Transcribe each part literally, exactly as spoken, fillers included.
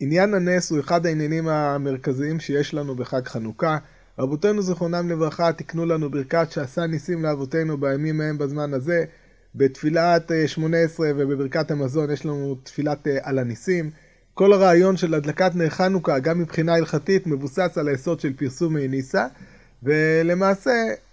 עניין הנס הוא אחד העניינים המרכזיים שיש לנו בחג חנוכה. רבותינו זכרונם לברכה תקנו לנו ברכת שעשה ניסים לאבותינו בימים מהם בזמן הזה. בתפילת שמונה עשרה ובברכת המזון יש לנו תפילת על הניסים. כל הרעיון של הדלקת נר חנוכה, גם מבחינה הלכתית, מבוסס על היסוד של פרסומי ניסה, ולמעשה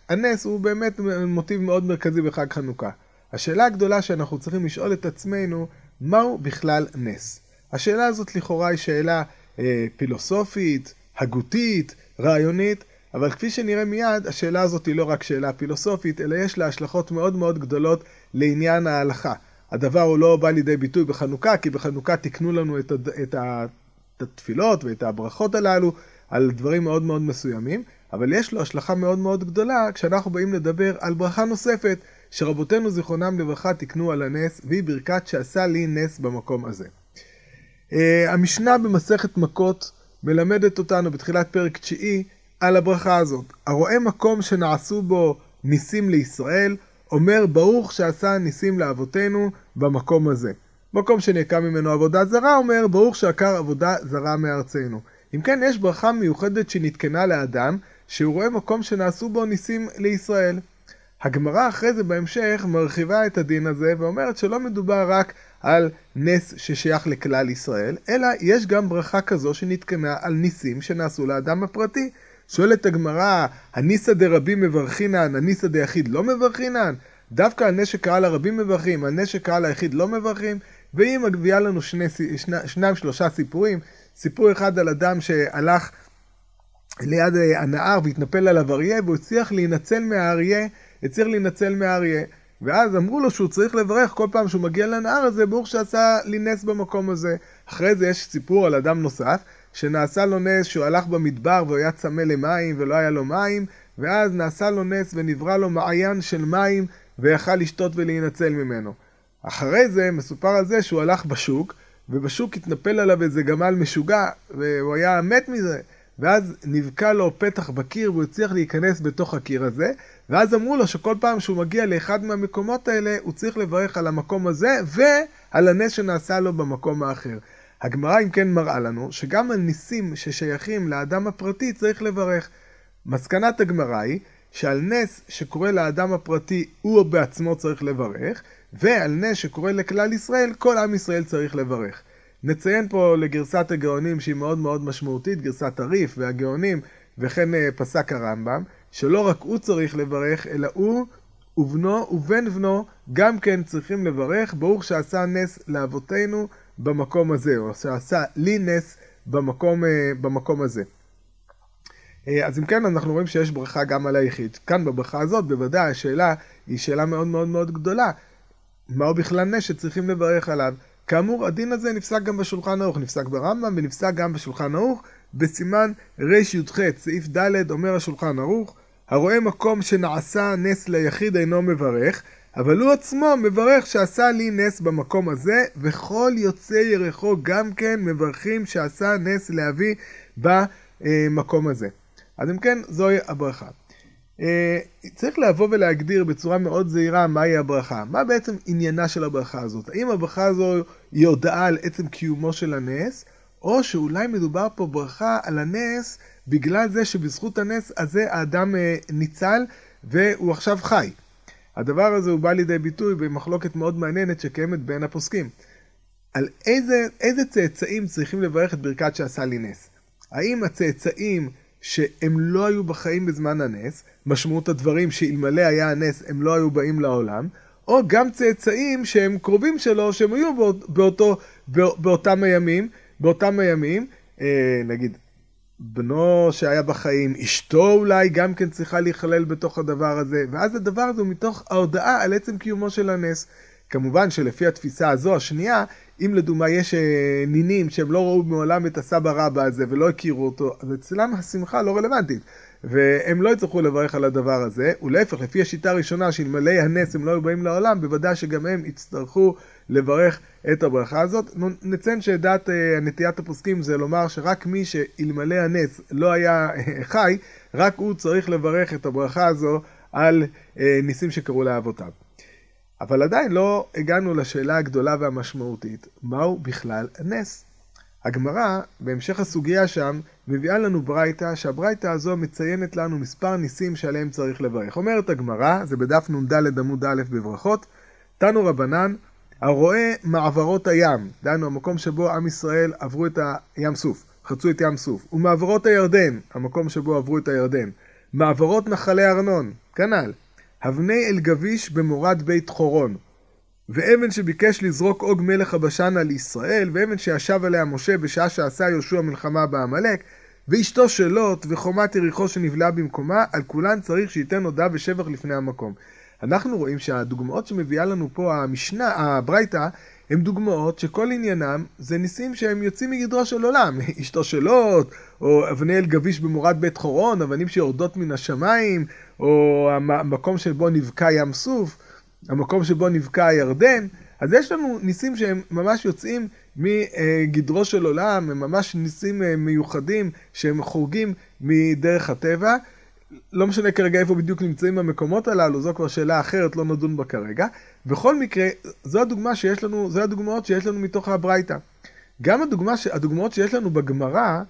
הנס הוא באמת מוטיב מאוד מרכזי בחג חנוכה. השאלה הגדולה שאנחנו צריכים לשאול את עצמנו, מהו בכלל נס? השאלה הזאת לכאורה היא שאלה אה, פילוסופית, הגותית, רעיונית, אבל כפי שנראה מיד, השאלה הזאת היא לא רק שאלה פילוסופית, אלא יש לה השלכות מאוד מאוד גדולות לעניין ההלכה. הדבר הוא לא בא לידי ביטוי בחנוכה, כי בחנוכה תקנו לנו את, הד... את התפילות ואת הברכות הללו על דברים מאוד מאוד מסוימים, אבל יש לו השלכה מאוד מאוד גדולה כשאנחנו באים לדבר על ברכה נוספת, שרבותינו זיכרונם לברכה תקנו על הנס, והיא ברכת שעשה לי נס במקום הזה. Uh, המשנה במסכת מכות מלמדת אותנו בתחילת פרק תשיעי על הברכה הזאת. הרואה מקום שנעשו בו ניסים לישראל, אומר ברוך שעשה ניסים לאבותינו במקום הזה. מקום שנעקה ממנו עבודה זרה, אומר ברוך שעקר עבודה זרה מארצנו. אם כן, יש ברכה מיוחדת שנתקנה לאדם, שהוא רואה מקום שנעשו בו ניסים לישראל. הגמרא אחרי זה בהמשך מרחיבה את הדין הזה ואומרת שלא מדובר רק על נס ששייך לכלל ישראל, אלא יש גם ברכה כזו שנתקנה על ניסים שנעשו לאדם הפרטי. שואלת הגמרא, הניסא דרבים מברכינן, הניסא דיחיד לא מברכינן? דווקא הנס שקהל הרבים מברכים, הנס שקהל היחיד לא מברכים, והיא מגביאה לנו שני, שני, שניים שלושה סיפורים. סיפור אחד על אדם שהלך ליד הנהר והתנפל עליו אריה, והוא הצליח להינצל מהאריה, הצליח להינצל מהאריה, ואז אמרו לו שהוא צריך לברך כל פעם שהוא מגיע לנהר הזה, ברוך שעשה לי נס במקום הזה. אחרי זה יש סיפור על אדם נוסף, שנעשה לו נס שהוא הלך במדבר והוא היה צמא למים ולא היה לו מים, ואז נעשה לו נס ונברא לו מעיין של מים ויכל לשתות ולהינצל ממנו. אחרי זה מסופר על זה שהוא הלך בשוק, ובשוק התנפל עליו איזה גמל משוגע, והוא היה מת מזה. ואז נבקע לו פתח בקיר והוא הצליח להיכנס בתוך הקיר הזה, ואז אמרו לו שכל פעם שהוא מגיע לאחד מהמקומות האלה הוא צריך לברך על המקום הזה ועל הנס שנעשה לו במקום האחר. הגמרא אם כן מראה לנו שגם על ניסים ששייכים לאדם הפרטי צריך לברך. מסקנת הגמרא היא שעל נס שקורה לאדם הפרטי הוא בעצמו צריך לברך, ועל נס שקורה לכלל ישראל כל עם ישראל צריך לברך. נציין פה לגרסת הגאונים שהיא מאוד מאוד משמעותית, גרסת הריף והגאונים, וכן פסק הרמב"ם, שלא רק הוא צריך לברך, אלא הוא ובנו ובן בנו גם כן צריכים לברך, ברוך שעשה נס לאבותינו במקום הזה, או שעשה לי נס במקום, במקום הזה. אז אם כן, אנחנו רואים שיש ברכה גם על היחיד. כאן בברכה הזאת, בוודאי, השאלה היא שאלה מאוד מאוד מאוד גדולה. מהו בכלל נס שצריכים לברך עליו? כאמור, הדין הזה נפסק גם בשולחן ערוך, נפסק ברמב"ם ונפסק גם בשולחן ערוך, בסימן ר"ח, סעיף ד' אומר השולחן ערוך, הרואה מקום שנעשה נס ליחיד אינו מברך, אבל הוא עצמו מברך שעשה לי נס במקום הזה, וכל יוצא ירחו גם כן מברכים שעשה נס לאבי במקום הזה. אז אם כן, זוהי הברכה. צריך לבוא ולהגדיר בצורה מאוד זהירה מהי הברכה. מה בעצם עניינה של הברכה הזאת? האם הברכה הזו היא הודעה על עצם קיומו של הנס, או שאולי מדובר פה ברכה על הנס בגלל זה שבזכות הנס הזה האדם ניצל והוא עכשיו חי. הדבר הזה הוא בא לידי ביטוי במחלוקת מאוד מעניינת שקיימת בין הפוסקים. על איזה, איזה צאצאים צריכים לברך את ברכת שעשה לי נס? האם הצאצאים שהם לא היו בחיים בזמן הנס, משמעות הדברים שאלמלא היה הנס הם לא היו באים לעולם, או גם צאצאים שהם קרובים שלו, שהם היו באות, באותו, בא, באותם הימים, באותם הימים, אה, נגיד, בנו שהיה בחיים, אשתו אולי גם כן צריכה להיכלל בתוך הדבר הזה, ואז הדבר הזה הוא מתוך ההודעה על עצם קיומו של הנס. כמובן שלפי התפיסה הזו השנייה, אם לדוגמה יש נינים שהם לא ראו מעולם את הסבא רבא הזה ולא הכירו אותו, אז אצלם השמחה לא רלוונטית, והם לא יצטרכו לברך על הדבר הזה, ולהפך לפי השיטה הראשונה שאלמלא הנס הם לא היו באים לעולם, בוודאי שגם הם יצטרכו לברך את הברכה הזאת. נציין שדעת נטיית הפוסקים זה לומר שרק מי שאלמלא הנס לא היה חי, רק הוא צריך לברך את הברכה הזו על ניסים שקרו לאבותיו. אבל עדיין לא הגענו לשאלה הגדולה והמשמעותית, מהו בכלל נס? הגמרא, בהמשך הסוגיה שם, מביאה לנו ברייתא, שהברייתא הזו מציינת לנו מספר ניסים שעליהם צריך לברך. אומרת הגמרא, זה בדף נ"ד עמוד א' בברכות, תנו רבנן, הרואה מעברות הים, דהיינו המקום שבו עם ישראל עברו את הים סוף, חצו את ים סוף, ומעברות הירדן, המקום שבו עברו את הירדן, מעברות נחלי ארנון, כנ"ל, הבני אל גביש במורד בית חורון, ואבן שביקש לזרוק אוג מלך הבשן על ישראל, ואבן שישב עליה משה בשעה שעשה יהושע מלחמה בעמלק, ואשתו שלוט וחומת יריחו שנבלעה במקומה, על כולן צריך שייתן הודעה ושבח לפני המקום. אנחנו רואים שהדוגמאות שמביאה לנו פה המשנה, הברייתא, הם דוגמאות שכל עניינם זה ניסים שהם יוצאים מגדרו של עולם, אשתו שלוט, או אבני אל גביש במורד בית חורון, אבנים שיורדות מן השמיים, או המקום שבו נבקע ים סוף, המקום שבו נבקע הירדן. אז יש לנו ניסים שהם ממש יוצאים מגדרו של עולם, הם ממש ניסים מיוחדים שהם חורגים מדרך הטבע. לא משנה כרגע איפה בדיוק נמצאים במקומות הללו, זו כבר שאלה אחרת, לא נדון בה כרגע. בכל מקרה, זו הדוגמה שיש לנו, זו הדוגמאות שיש לנו מתוך הברייתא. גם הדוגמה, הדוגמאות שיש לנו בגמרא,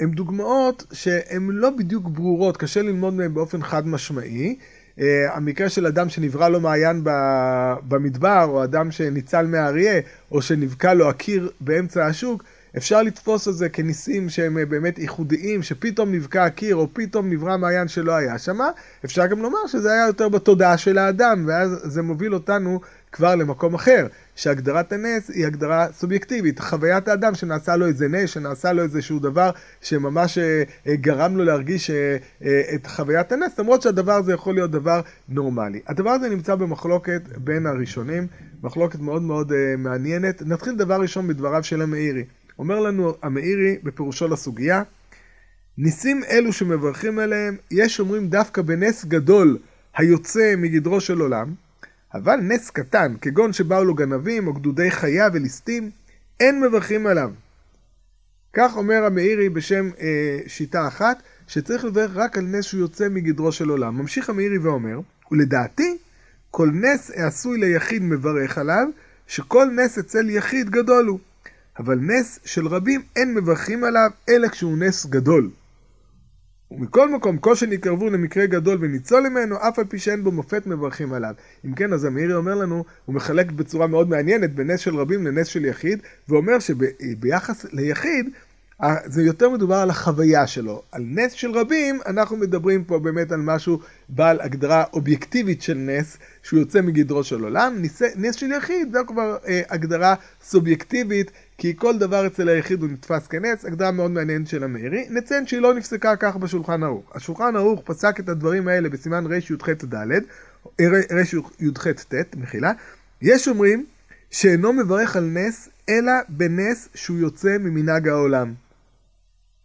הן דוגמאות שהן לא בדיוק ברורות, קשה ללמוד מהן באופן חד משמעי. המקרה של אדם שנברא לו מעיין במדבר, או אדם שניצל מהאריה, או שנבקע לו הקיר באמצע השוק, אפשר לתפוס את זה כניסים שהם באמת ייחודיים, שפתאום נבקע הקיר, או פתאום נברא מעיין שלא היה שמה. אפשר גם לומר שזה היה יותר בתודעה של האדם, ואז זה מוביל אותנו כבר למקום אחר, שהגדרת הנס היא הגדרה סובייקטיבית, חוויית האדם שנעשה לו איזה נס, שנעשה לו איזשהו דבר שממש גרם לו להרגיש את חוויית הנס, למרות שהדבר הזה יכול להיות דבר נורמלי. הדבר הזה נמצא במחלוקת בין הראשונים, מחלוקת מאוד מאוד מעניינת. נתחיל דבר ראשון בדבריו של המאירי. אומר לנו המאירי בפירושו לסוגיה, ניסים אלו שמברכים עליהם, יש אומרים דווקא בנס גדול היוצא מגדרו של עולם, אבל נס קטן, כגון שבאו לו גנבים או גדודי חיה וליסטים, אין מברכים עליו. כך אומר המאירי בשם אה, שיטה אחת, שצריך לברך רק על נס שהוא יוצא מגדרו של עולם. ממשיך המאירי ואומר, ולדעתי, כל נס העשוי ליחיד מברך עליו, שכל נס אצל יחיד גדול הוא. אבל נס של רבים אין מברכים עליו, אלא כשהוא נס גדול. ומכל מקום, כל שנקרבו למקרה גדול וניצול ממנו, אף על פי שאין בו מופת מברכים עליו. אם כן, אז המאירי אומר לנו, הוא מחלק בצורה מאוד מעניינת בין נס של רבים לנס של יחיד, ואומר שביחס ליחיד, זה יותר מדובר על החוויה שלו. על נס של רבים, אנחנו מדברים פה באמת על משהו בעל הגדרה אובייקטיבית של נס, שהוא יוצא מגדרו של עולם. נס, נס של יחיד, זה כבר אה, הגדרה סובייקטיבית, כי כל דבר אצל היחיד הוא נתפס כנס, הגדרה מאוד מעניינת של המאירי. נציין שהיא לא נפסקה כך בשולחן ערוך. השולחן ערוך פסק את הדברים האלה בסימן ר"ח י"ח ת', מחילה. יש אומרים שאינו מברך על נס, אלא בנס שהוא יוצא ממנהג העולם.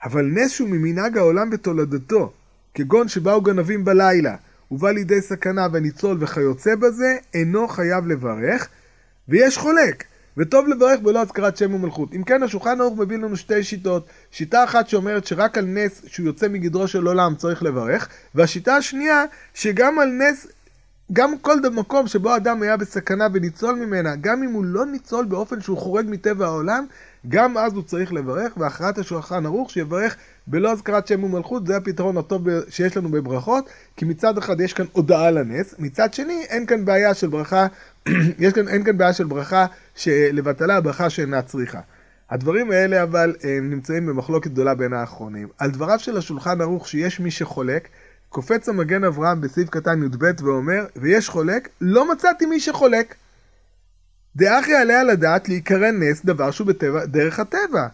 אבל נס שהוא ממנהג העולם בתולדתו, כגון שבאו גנבים בלילה, ובא לידי סכנה וניצול וכיוצא בזה, אינו חייב לברך, ויש חולק. וטוב לברך בלא הזכרת שם ומלכות. אם כן, השולחן ערוך מביא לנו שתי שיטות. שיטה אחת שאומרת שרק על נס שהוא יוצא מגדרו של עולם צריך לברך, והשיטה השנייה שגם על נס, גם כל מקום שבו אדם היה בסכנה וניצול ממנה, גם אם הוא לא ניצול באופן שהוא חורג מטבע העולם, גם אז הוא צריך לברך, ואחרת השולחן ערוך שיברך בלא הזכרת שם ומלכות. זה הפתרון הטוב שיש לנו בברכות, כי מצד אחד יש כאן הודעה לנס, מצד שני אין כאן בעיה של ברכה, יש כאן, אין כאן בעיה של ברכה שלבטלה, ברכה שאינה צריכה. הדברים האלה אבל נמצאים במחלוקת גדולה בין האחרונים. על דבריו של השולחן ערוך שיש מי שחולק, קופץ המגן אברהם בסעיף קטן י"ב ואומר, ויש חולק, לא מצאתי מי שחולק. דאך יעלה על הדעת להיקרא נס דבר שהוא בטבע, דרך הטבע,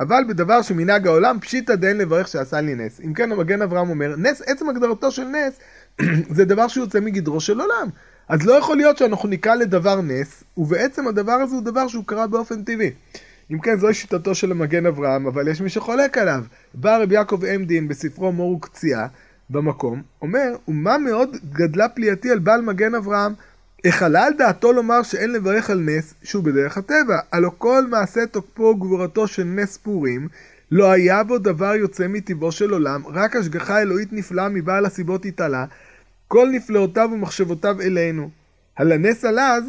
אבל בדבר שמנהג העולם פשיטא דאין לברך שעשה לי נס. אם כן, המגן אברהם אומר, נס, עצם הגדרתו של נס, זה דבר שיוצא מגדרו של עולם. אז לא יכול להיות שאנחנו נקרא לדבר נס, ובעצם הדבר הזה הוא דבר שהוא קרה באופן טבעי. אם כן, זוהי שיטתו של המגן אברהם, אבל יש מי שחולק עליו. בא רב יעקב עמדין בספרו מור וקציעה, במקום, אומר, ומה מאוד גדלה פליאתי על בעל מגן אברהם, החלה על דעתו לומר שאין לברך על נס שהוא בדרך הטבע, הלא כל מעשה תוקפו וגבורתו של נס פורים, לא היה בו דבר יוצא מטבעו של עולם, רק השגחה אלוהית נפלאה מבעל הסיבות התעלה, כל נפלאותיו ומחשבותיו אלינו. על הנס על אז,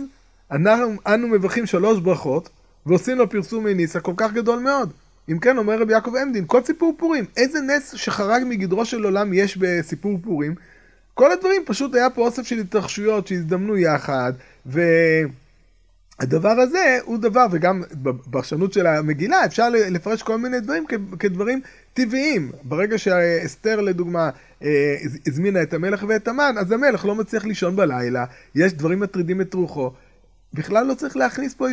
אנו, אנו מבכים שלוש ברכות, ועושים לו פרסום מניסה כל כך גדול מאוד. אם כן, אומר רבי יעקב עמדין, כל סיפור פורים, איזה נס שחרג מגדרו של עולם יש בסיפור פורים? כל הדברים, פשוט היה פה אוסף של התרחשויות שהזדמנו יחד, והדבר הזה הוא דבר, וגם בפרשנות של המגילה, אפשר לפרש כל מיני דברים כדברים טבעיים. ברגע שאסתר, לדוגמה, הזמינה את המלך ואת המן, אז המלך לא מצליח לישון בלילה, יש דברים מטרידים את רוחו, בכלל לא צריך להכניס פה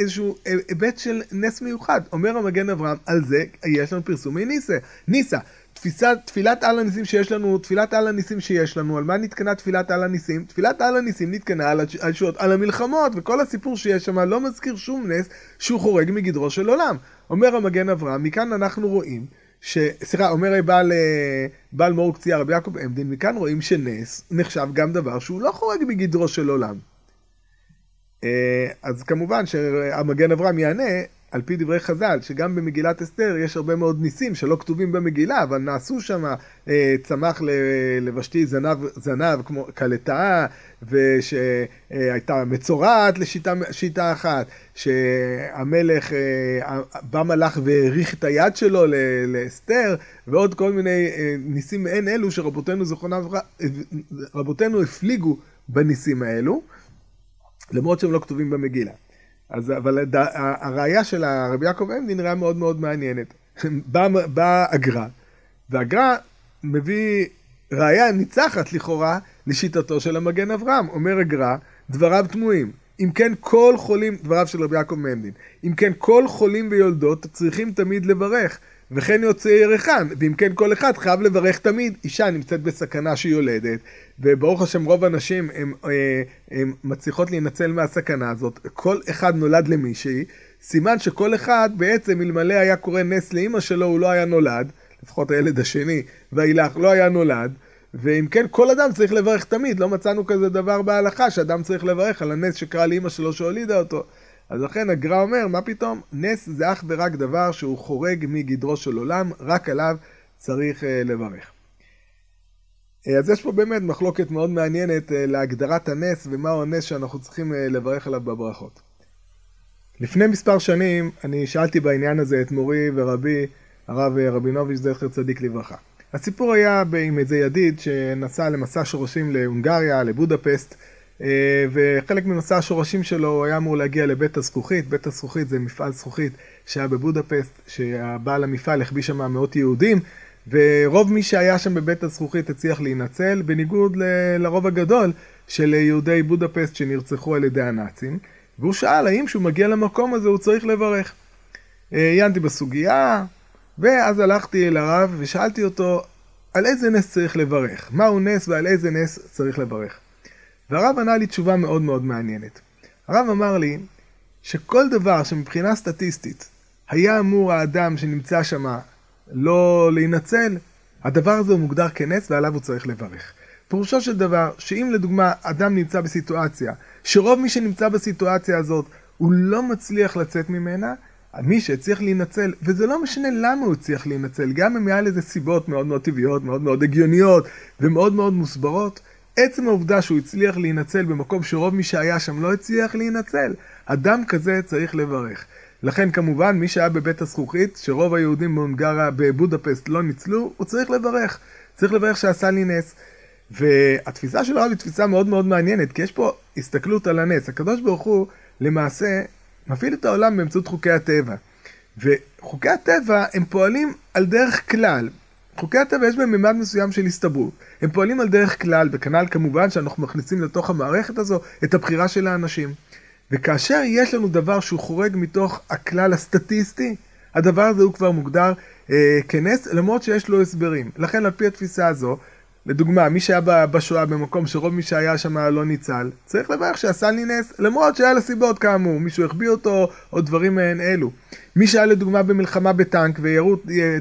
איזשהו היבט של נס מיוחד. אומר המגן אברהם, על זה יש לנו פרסומי ניסה. ניסה, תפיסת, תפילת על הניסים שיש לנו, תפילת על הניסים שיש לנו, על מה נתקנה תפילת על הניסים? תפילת על הניסים נתקנה על, על, על המלחמות, וכל הסיפור שיש שם לא מזכיר שום נס שהוא חורג מגדרו של עולם. אומר המגן אברהם, מכאן אנחנו רואים, ש... סליחה, אומר בעל, בעל מור קציעה רבי יעקב עמדין, מכאן רואים שנס נחשב גם דבר שהוא לא חורג מגדרו של עולם. אז כמובן שהמגן אברהם יענה על פי דברי חז"ל, שגם במגילת אסתר יש הרבה מאוד ניסים שלא כתובים במגילה, אבל נעשו שם, צמח לבשתי זנב, זנב כמו קלטה, ושהייתה מצורעת לשיטה שיטה אחת, שהמלך בא מלאך והריך את היד שלו לאסתר, ועוד כל מיני ניסים מעין אלו שרבותינו זכרונם רבותינו הפליגו בניסים האלו, למרות שהם לא כתובים במגילה. אז, אבל הד... הראייה של הרבי יעקב עמדין נראה מאוד מאוד מעניינת. בא, בא אגרא, והאגרא מביא ראייה ניצחת לכאורה לשיטתו של המגן אברהם. אומר אגרא, דבריו תמוהים. אם כן כל חולים, דבריו של רבי יעקב עמדין, אם כן כל חולים ויולדות צריכים תמיד לברך, וכן יוצא ירחן, ואם כן כל אחד חייב לברך תמיד. אישה נמצאת בסכנה שהיא יולדת, וברוך השם רוב הנשים הם, הם מצליחות להינצל מהסכנה הזאת, כל אחד נולד למישהי, סימן שכל אחד בעצם אלמלא היה קורא נס לאמא שלו הוא לא היה נולד, לפחות הילד השני והילך לא היה נולד, ואם כן כל אדם צריך לברך תמיד. לא מצאנו כזה דבר בהלכה שאדם צריך לברך על הנס שקרא לאמא שלו שהולידה אותו. אז לכן הגרא אומר, מה פתאום? נס זה אך ורק דבר שהוא חורג מגדרו של עולם, רק עליו צריך לברך. אז יש פה באמת מחלוקת מאוד מעניינת להגדרת הנס ומהו הנס שאנחנו צריכים לברך עליו בברכות. לפני מספר שנים אני שאלתי בעניין הזה את מורי ורבי, הרב רבינוביץ, זכר צדיק לברכה. הסיפור היה עם איזה ידיד שנסע למסע שורשים להונגריה, לבודפשט, וחלק ממסע השורשים שלו היה אמור להגיע לבית הזכוכית. בית הזכוכית זה מפעל זכוכית שהיה בבודפשט, שהבעל המפעל החביא שם מאות יהודים, ורוב מי שהיה שם בבית הזכוכית הצליח להינצל, בניגוד ל- לרוב הגדול של יהודי בודפשט שנרצחו על ידי הנאצים. והוא שאל האם שהוא מגיע למקום הזה הוא צריך לברך. עיינתי בסוגיה, ואז הלכתי אל הרב ושאלתי אותו על איזה נס צריך לברך, מהו נס ועל איזה נס צריך לברך. והרב ענה לי תשובה מאוד מאוד מעניינת. הרב אמר לי שכל דבר שמבחינה סטטיסטית היה אמור האדם שנמצא שם לא להינצל, הדבר הזה הוא מוגדר כנס ועליו הוא צריך לברך. פירושו של דבר שאם לדוגמה אדם נמצא בסיטואציה, שרוב מי שנמצא בסיטואציה הזאת הוא לא מצליח לצאת ממנה, מי שצריך להינצל, וזה לא משנה למה הוא צריך להינצל, גם אם היה לזה סיבות מאוד מאוד טבעיות, מאוד מאוד הגיוניות ומאוד מאוד מוסברות, עצם העובדה שהוא הצליח להינצל במקום שרוב מי שהיה שם לא הצליח להינצל, אדם כזה צריך לברך. לכן כמובן מי שהיה בבית הזכוכית, שרוב היהודים בהונגריה בבודפשט לא ניצלו, הוא צריך לברך. צריך לברך שעשה לי נס. והתפיסה שלו היא תפיסה מאוד מאוד מעניינת, כי יש פה הסתכלות על הנס. הקדוש ברוך הוא למעשה מפעיל את העולם באמצעות חוקי הטבע. וחוקי הטבע הם פועלים על דרך כלל. חוקי הטבע יש בהם ממד מסוים של הסתברות. הם פועלים על דרך כלל, וכנ"ל כמובן שאנחנו מכניסים לתוך המערכת הזו את הבחירה של האנשים. וכאשר יש לנו דבר שהוא חורג מתוך הכלל הסטטיסטי, הדבר הזה הוא כבר מוגדר אה, כנס, למרות שיש לו הסברים. לכן על פי התפיסה הזו, לדוגמה, מי שהיה בשואה במקום שרוב מי שהיה שם לא ניצל, צריך לברך שעשה לי נס, למרות שהיה לסיבות כאמור, מישהו החביא אותו או דברים מהן אלו. מי שהיה לדוגמה במלחמה בטנק וירו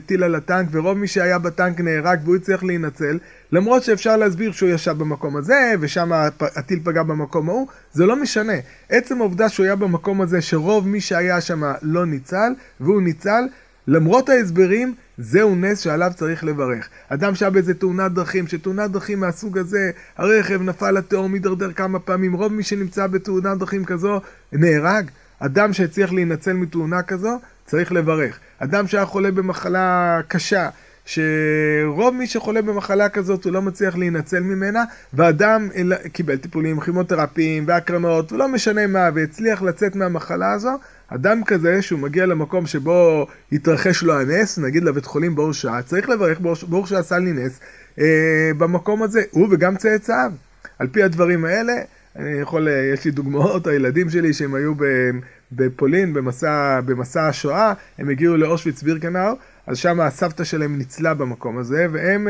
טיל על הטנק, ורוב מי שהיה בטנק נהרג והוא צריך להינצל, למרות שאפשר להסביר שהוא ישב במקום הזה ושם הטיל פגע במקום ההוא, זה לא משנה. עצם העובדה שהוא היה במקום הזה שרוב מי שהיה שם לא ניצל והוא ניצל, למרות ההסברים, זהו נס שעליו צריך לברך. אדם שהיה באיזה תאונת דרכים, שתאונת דרכים מהסוג הזה, הרכב נפל לתהום, מדרדר כמה פעמים, רוב מי שנמצא בתאונת דרכים כזו נהרג. אדם שהצליח להינצל מתאונה כזו, צריך לברך. אדם שהיה חולה במחלה קשה, שרוב מי שחולה במחלה כזאת הוא לא מצליח להינצל ממנה, ואדם קיבל טיפולים, כימותרפיים והקרנות, ולא משנה מה, והצליח לצאת מהמחלה הזו, אדם כזה שהוא מגיע למקום שבו יתרחש לו הנס, נגיד לבית חולים באור שעה, צריך לברך באור שעה עשה לי נס, אה, במקום הזה, הוא וגם צאצאיו. על פי הדברים האלה, אני יכול, יש לי דוגמאות, הילדים שלי שהם היו בפולין, במסע, במסע השואה, הם הגיעו לאושוויץ בירקנאו, אז שם הסבתא שלהם ניצלה במקום הזה, והם,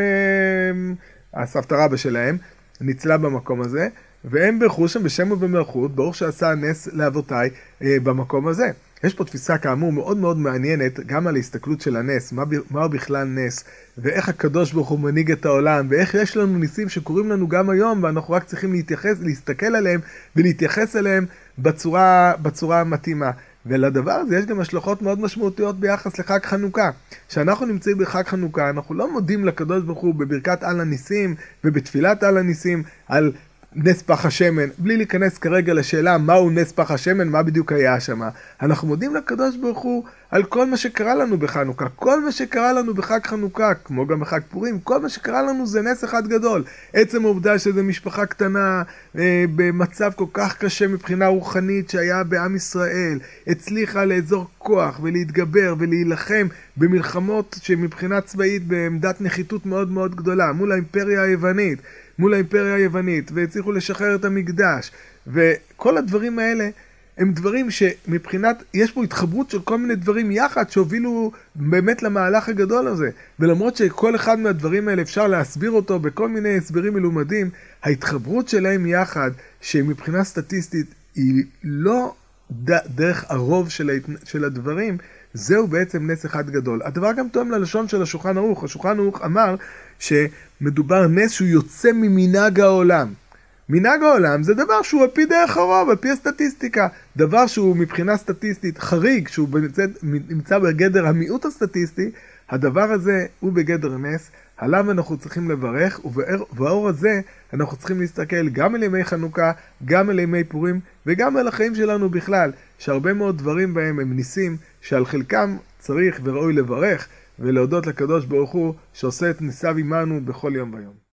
הסבתא רבא שלהם ניצלה במקום הזה, והם ברכו שם בשם ובמלכות, ברוך שעשה נס לאבותיי במקום הזה. יש פה תפיסה כאמור מאוד מאוד מעניינת, גם על ההסתכלות של הנס, מה, מה בכלל נס, ואיך הקדוש ברוך הוא מנהיג את העולם, ואיך יש לנו ניסים שקורים לנו גם היום, ואנחנו רק צריכים להתייחס, להסתכל עליהם, ולהתייחס אליהם בצורה, בצורה מתאימה. ולדבר הזה יש גם השלכות מאוד משמעותיות ביחס לחג חנוכה. כשאנחנו נמצאים בחג חנוכה, אנחנו לא מודים לקדוש ברוך הוא בברכת על הניסים, ובתפילת על הניסים, על נס פח השמן, בלי להיכנס כרגע לשאלה מהו נס פח השמן, מה בדיוק היה שם. אנחנו מודים לקדוש ברוך הוא על כל מה שקרה לנו בחנוכה, כל מה שקרה לנו בחג חנוכה, כמו גם בחג פורים, כל מה שקרה לנו זה נס אחד גדול. עצם העובדה שזו משפחה קטנה, אה, במצב כל כך קשה מבחינה רוחנית שהיה בעם ישראל, הצליחה לאזור כוח ולהתגבר ולהילחם במלחמות שמבחינה צבאית בעמדת נחיתות מאוד מאוד גדולה, מול האימפריה היוונית, מול האימפריה היוונית, והצליחו לשחרר את המקדש, וכל הדברים האלה הם דברים שמבחינת, יש פה התחברות של כל מיני דברים יחד, שהובילו באמת למהלך הגדול הזה, ולמרות שכל אחד מהדברים האלה אפשר להסביר אותו בכל מיני הסברים מלומדים, ההתחברות שלהם יחד, שמבחינה סטטיסטית היא לא דרך הרוב של הדברים, זהו בעצם נס אחד גדול. הדבר גם תואם ללשון של השולחן ערוך. השולחן ערוך אמר שמדובר נס שהוא יוצא ממנהג העולם. מנהג העולם זה דבר שהוא על פי דרך הרוב, על פי הסטטיסטיקה. דבר שהוא מבחינה סטטיסטית חריג, שהוא נמצא בגדר המיעוט הסטטיסטי, הדבר הזה הוא בגדר נס, עליו אנחנו צריכים לברך, ובאור הזה אנחנו צריכים להסתכל גם על ימי חנוכה, גם על ימי פורים, וגם על החיים שלנו בכלל, שהרבה מאוד דברים בהם הם ניסים, שעל חלקם צריך וראוי לברך, ולהודות לקדוש ברוך הוא שעושה את ניסיו עמנו בכל יום ויום.